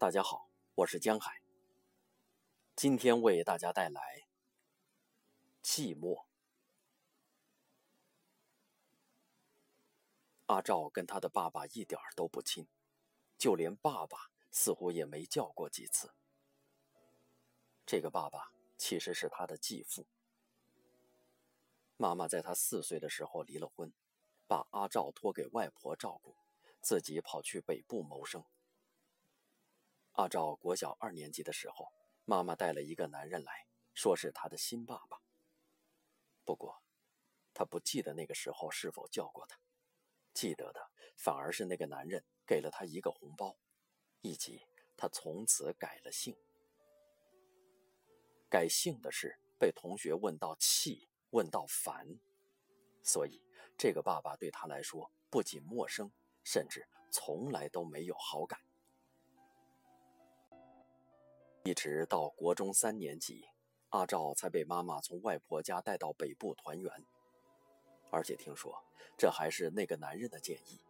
大家好，我是江海，今天为大家带来寂寞。阿赵跟他的爸爸一点都不亲，就连爸爸似乎也没叫过几次。这个爸爸其实是他的继父。妈妈在他4岁的时候离了婚，把阿赵托给外婆照顾，自己跑去北部谋生。阿赵国小2年级的时候，妈妈带了一个男人来，说是他的新爸爸。不过，他不记得那个时候是否叫过他。记得的反而是那个男人给了他一个红包，以及他从此改了姓。改姓的事被同学问到气，问到烦，所以这个爸爸对他来说不仅陌生，甚至从来都没有好感。一直到国中3年级，阿赵才被妈妈从外婆家带到北部团圆。而且听说这还是那个男人的建议，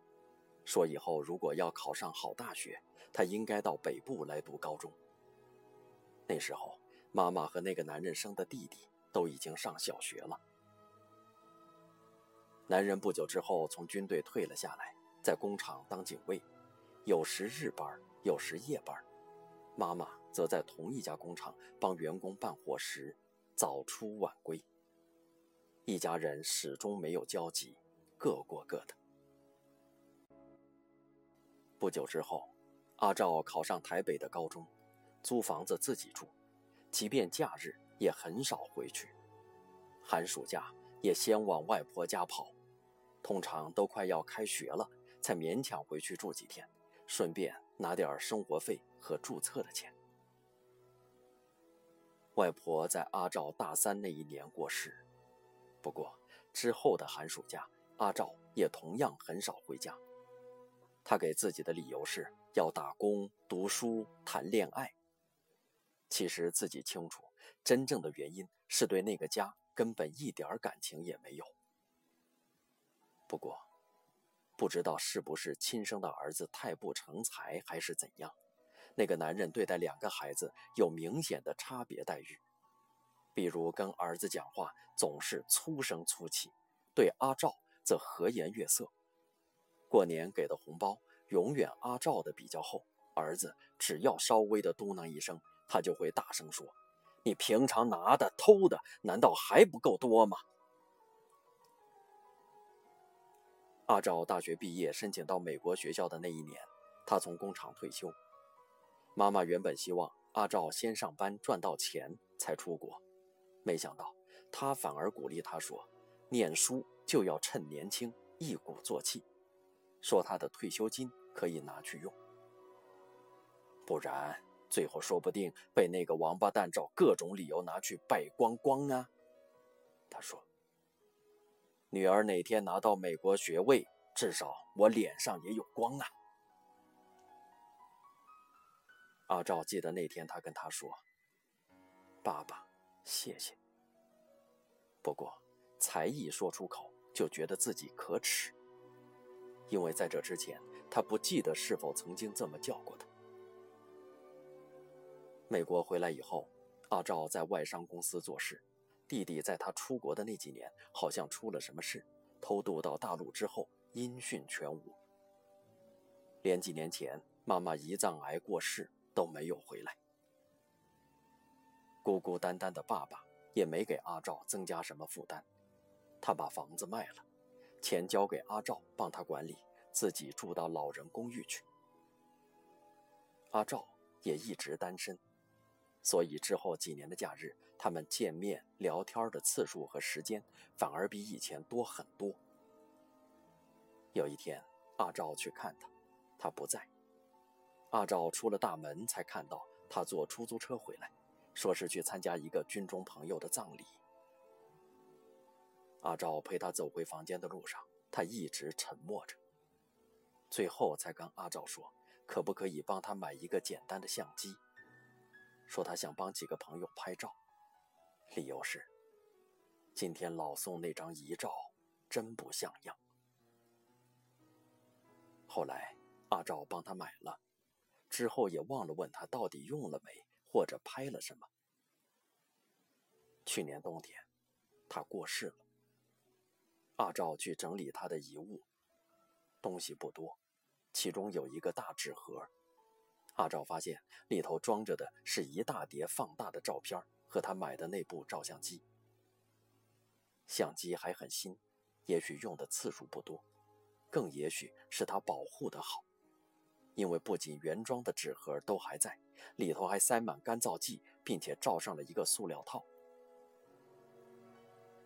说以后如果要考上好大学，他应该到北部来读高中。那时候妈妈和那个男人生的弟弟都已经上小学了。男人不久之后从军队退了下来，在工厂当警卫，有时日班有时夜班，妈妈则在同一家工厂帮员工办伙食，早出晚归。一家人始终没有交集，各过各的。不久之后，阿赵考上台北的高中，租房子自己住，即便假日也很少回去，寒暑假也先往外婆家跑，通常都快要开学了才勉强回去住几天，顺便拿点生活费和注册的钱。外婆在阿赵大3那一年过世，不过之后的寒暑假，阿赵也同样很少回家。他给自己的理由是要打工、读书、谈恋爱。其实自己清楚，真正的原因是对那个家根本一点感情也没有。不过，不知道是不是亲生的儿子太不成才还是怎样，那个男人对待2个孩子有明显的差别待遇。比如跟儿子讲话总是粗声粗气，对阿赵则和颜悦色。过年给的红包永远阿赵的比较厚，儿子只要稍微的嘟囔一声，他就会大声说：“你平常拿的偷的难道还不够多吗？”阿赵大学毕业申请到美国学校的那一年，他从工厂退休。妈妈原本希望阿赵先上班赚到钱才出国。没想到他反而鼓励他说，念书就要趁年轻，一鼓作气，说他的退休金可以拿去用，不然最后说不定被那个王八蛋找各种理由拿去败光光啊。他说，女儿哪天拿到美国学位，至少我脸上也有光啊。阿赵记得那天他跟他说，爸爸谢谢。不过才一说出口就觉得自己可耻，因为在这之前他不记得是否曾经这么叫过他。美国回来以后，阿赵在外商公司做事，弟弟在他出国的那几年好像出了什么事，偷渡到大陆之后音讯全无，连几年前妈妈胰脏癌过世都没有回来。孤孤单单的爸爸也没给阿赵增加什么负担，他把房子卖了，钱交给阿赵帮他管理，自己住到老人公寓去。阿赵也一直单身，所以之后几年的假日，他们见面聊天的次数和时间反而比以前多很多。有一天阿赵去看他，他不在。阿赵出了大门才看到他坐出租车回来，说是去参加一个军中朋友的葬礼。阿赵陪他走回房间的路上，他一直沉默着，最后才跟阿赵说，可不可以帮他买一个简单的相机，说他想帮几个朋友拍照，理由是今天老宋那张遗照真不像样。后来阿赵帮他买了，之后也忘了问他到底用了没，或者拍了什么。去年冬天，他过世了。阿照去整理他的遗物，东西不多，其中有一个大纸盒。阿照发现里头装着的是一大叠放大的照片和他买的那部照相机。相机还很新，也许用的次数不多，更也许是他保护的好，因为不仅原装的纸盒都还在，里头还塞满干燥剂，并且罩上了一个塑料套。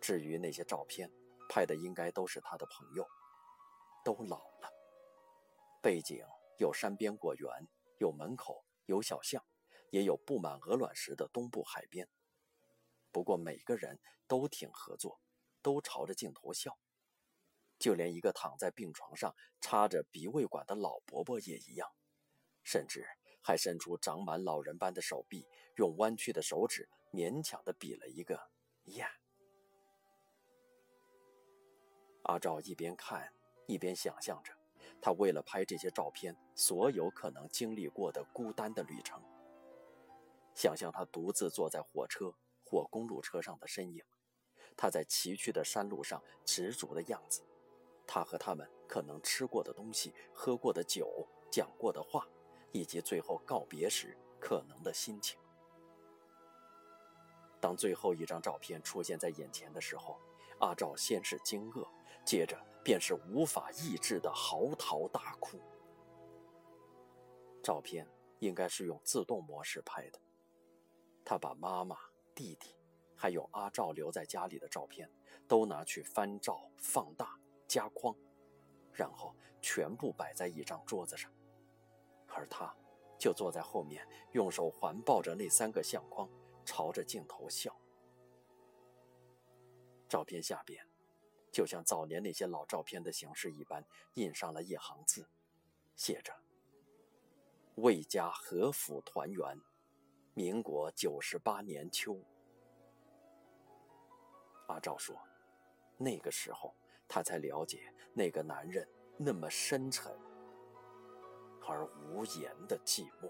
至于那些照片，拍的应该都是他的朋友，都老了。背景有山边果园，有门口，有小巷，也有布满鹅卵石的东部海边。不过每个人都挺合作，都朝着镜头笑，就连一个躺在病床上插着鼻胃管的老伯伯也一样，甚至还伸出长满老人般的手臂，用弯曲的手指勉强地比了一个呀。阿照一边看一边想象着他为了拍这些照片所有可能经历过的孤单的旅程，想象他独自坐在火车或公路车上的身影，他在崎岖的山路上执着的样子，他和他们可能吃过的东西，喝过的酒，讲过的话，以及最后告别时可能的心情。当最后一张照片出现在眼前的时候，阿照先是惊愕，接着便是无法抑制的嚎啕大哭。照片应该是用自动模式拍的，他把妈妈、弟弟还有阿照留在家里的照片都拿去翻照、放大、加框，然后全部摆在一张桌子上，而他就坐在后面，用手环抱着那三个相框，朝着镜头笑。照片下边就像早年那些老照片的形式一般，印上了一行字，写着魏家和府团圆，民国98年秋。阿照说，那个时候他才了解那个男人那么深沉而无言的寂寞。